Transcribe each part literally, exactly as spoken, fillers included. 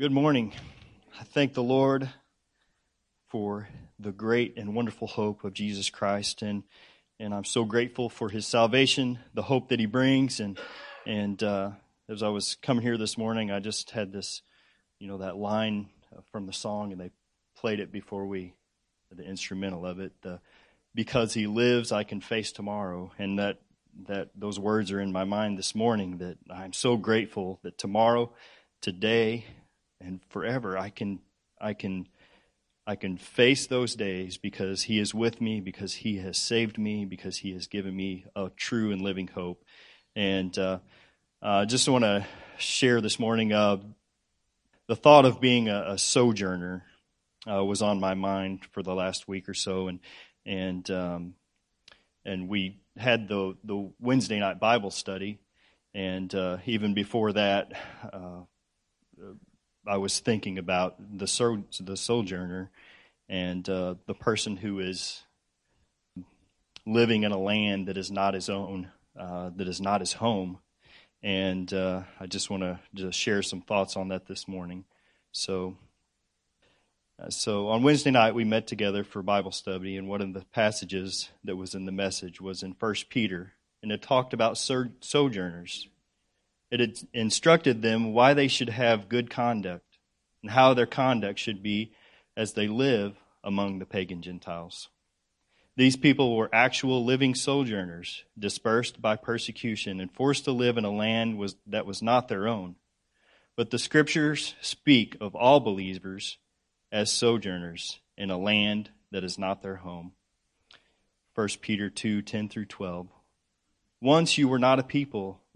Good morning. I thank the Lord for the great and wonderful hope of Jesus Christ, and and I'm so grateful for His salvation, the hope that He brings. And and uh, as I was coming here this morning, I just had this, you know, that line from the song, and they played it before we, the instrumental of it, the "Because He lives, I can face tomorrow," and that that those words are in my mind this morning. That I'm so grateful that tomorrow, today, and forever, I can, I can, I can face those days because He is with me, because He has saved me, because He has given me a true and living hope. And I uh, uh, just want to share this morning. Uh, the thought of being a, a sojourner uh, was on my mind for the last week or so, and and um, and we had the the Wednesday night Bible study, and uh, even before that. Uh, I was thinking about the so, the sojourner and uh, the person who is living in a land that is not his own, uh, that is not his home. And uh, I just want to just share some thoughts on that this morning. So, uh, so on Wednesday night we met together for Bible study, and one of the passages that was in the message was in First Peter, and it talked about sojourners. It instructed them why they should have good conduct and how their conduct should be as they live among the pagan Gentiles. These people were actual living sojourners, dispersed by persecution and forced to live in a land was, that was not their own. But the Scriptures speak of all believers as sojourners in a land that is not their home. First Peter two, ten through twelve. Once you were not a people,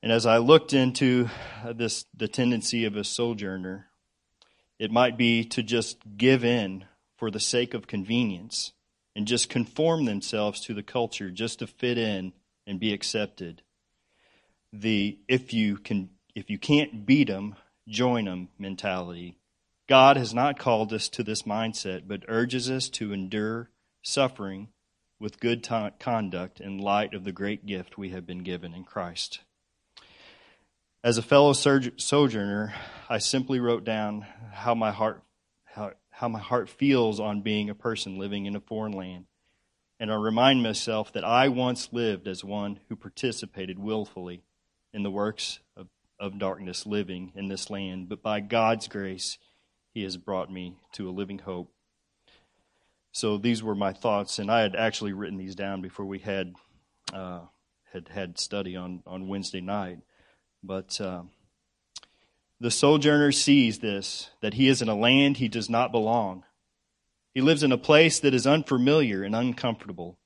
And as I looked into this, the tendency of a sojourner, it might be to just give in for the sake of convenience and just conform themselves to the culture just to fit in and be accepted. The if you can if you can't beat them, join them mentality. God has not called us to this mindset, but urges us to endure suffering with good t- conduct in light of the great gift we have been given in Christ. As a fellow sojourner, I simply wrote down how my heart how, how my heart feels on being a person living in a foreign land, and I remind myself that I once lived as one who participated willfully in the works of, of darkness living in this land, but by God's grace, He has brought me to a living hope. So these were my thoughts, and I had actually written these down before we had uh, had had study on, on Wednesday night. But uh, the sojourner sees this, that he is in a land he does not belong. He lives in a place that is unfamiliar and uncomfortable.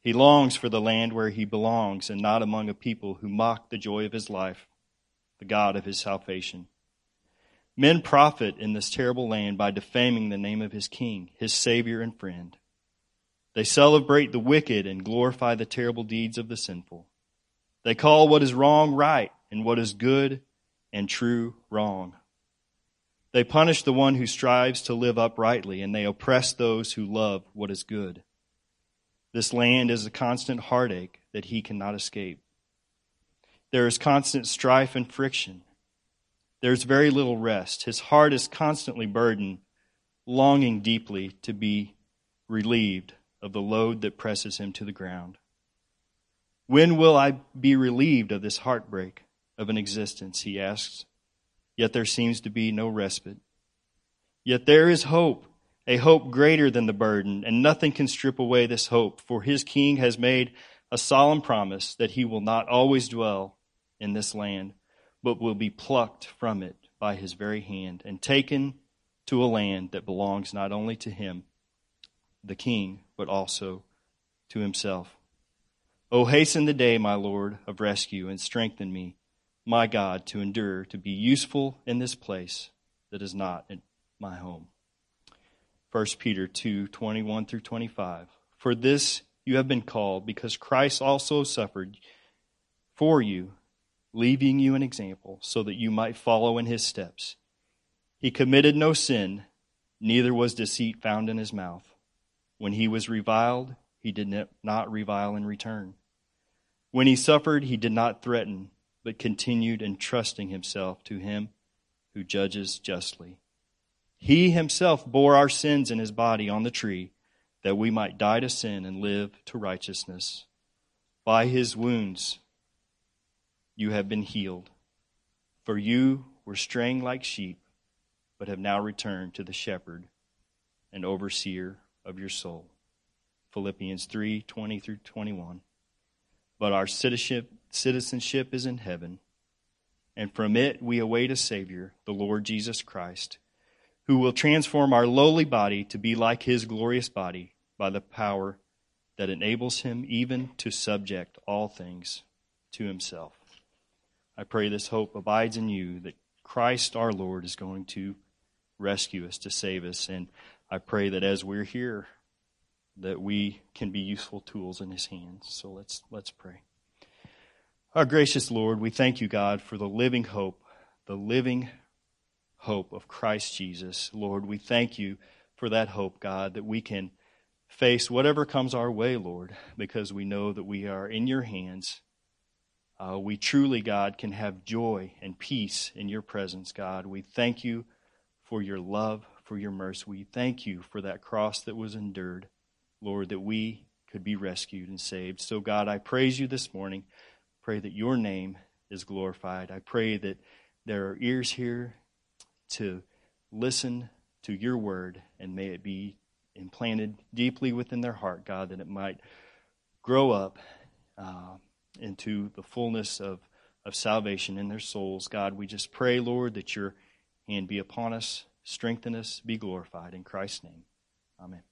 He longs for the land where he belongs and not among a people who mock the joy of his life, the God of his salvation. Men profit in this terrible land by defaming the name of his king, his savior and friend. They celebrate the wicked and glorify the terrible deeds of the sinful. They call what is wrong right and what is good and true wrong. They punish the one who strives to live uprightly, and they oppress those who love what is good. This land is a constant heartache that he cannot escape. There is constant strife and friction. There is very little rest. His heart is constantly burdened, longing deeply to be relieved of the load that presses him to the ground. When will I be relieved of this heartbreak of an existence, he asks. Yet there seems to be no respite. Yet there is hope, a hope greater than the burden, and nothing can strip away this hope, for his king has made a solemn promise that he will not always dwell in this land, but will be plucked from it by his very hand and taken to a land that belongs not only to him, the king, but also to himself. O hasten the day, my Lord, of rescue, and strengthen me, my God, to endure, to be useful in this place, that is not in my home. First Peter two, twenty-one through twenty-five. For this you have been called, because Christ also suffered for you, leaving you an example, so that you might follow in his steps. He committed no sin, neither was deceit found in his mouth. When he was reviled, he did not revile in return. When he suffered, he did not threaten, but continued entrusting himself to him who judges justly. He himself bore our sins in his body on the tree, that we might die to sin and live to righteousness. By his wounds you have been healed. For you were straying like sheep, but have now returned to the shepherd and overseer of your soul. Philippians three, twenty through twenty-one. But our citizenship is in heaven, and from it we await a Savior, the Lord Jesus Christ, who will transform our lowly body to be like his glorious body by the power that enables him even to subject all things to himself. I pray this hope abides in you, that Christ our Lord is going to rescue us, to save us. And I pray that as we're here, that we can be useful tools in his hands. So let's let's pray. Our gracious Lord, we thank you, God, for the living hope, the living hope of Christ Jesus. Lord, we thank you for that hope, God, that we can face whatever comes our way, Lord, because we know that we are in your hands. Uh, we truly, God, can have joy and peace in your presence, God. We thank you for your love, for your mercy. We thank you for that cross that was endured, Lord, that we could be rescued and saved. So, God, I praise you this morning. Pray that your name is glorified. I pray that there are ears here to listen to your word, and may it be implanted deeply within their heart, God, that it might grow up uh, into the fullness of, of salvation in their souls. God, we just pray, Lord, that your hand be upon us, strengthen us, be glorified. In Christ's name, amen.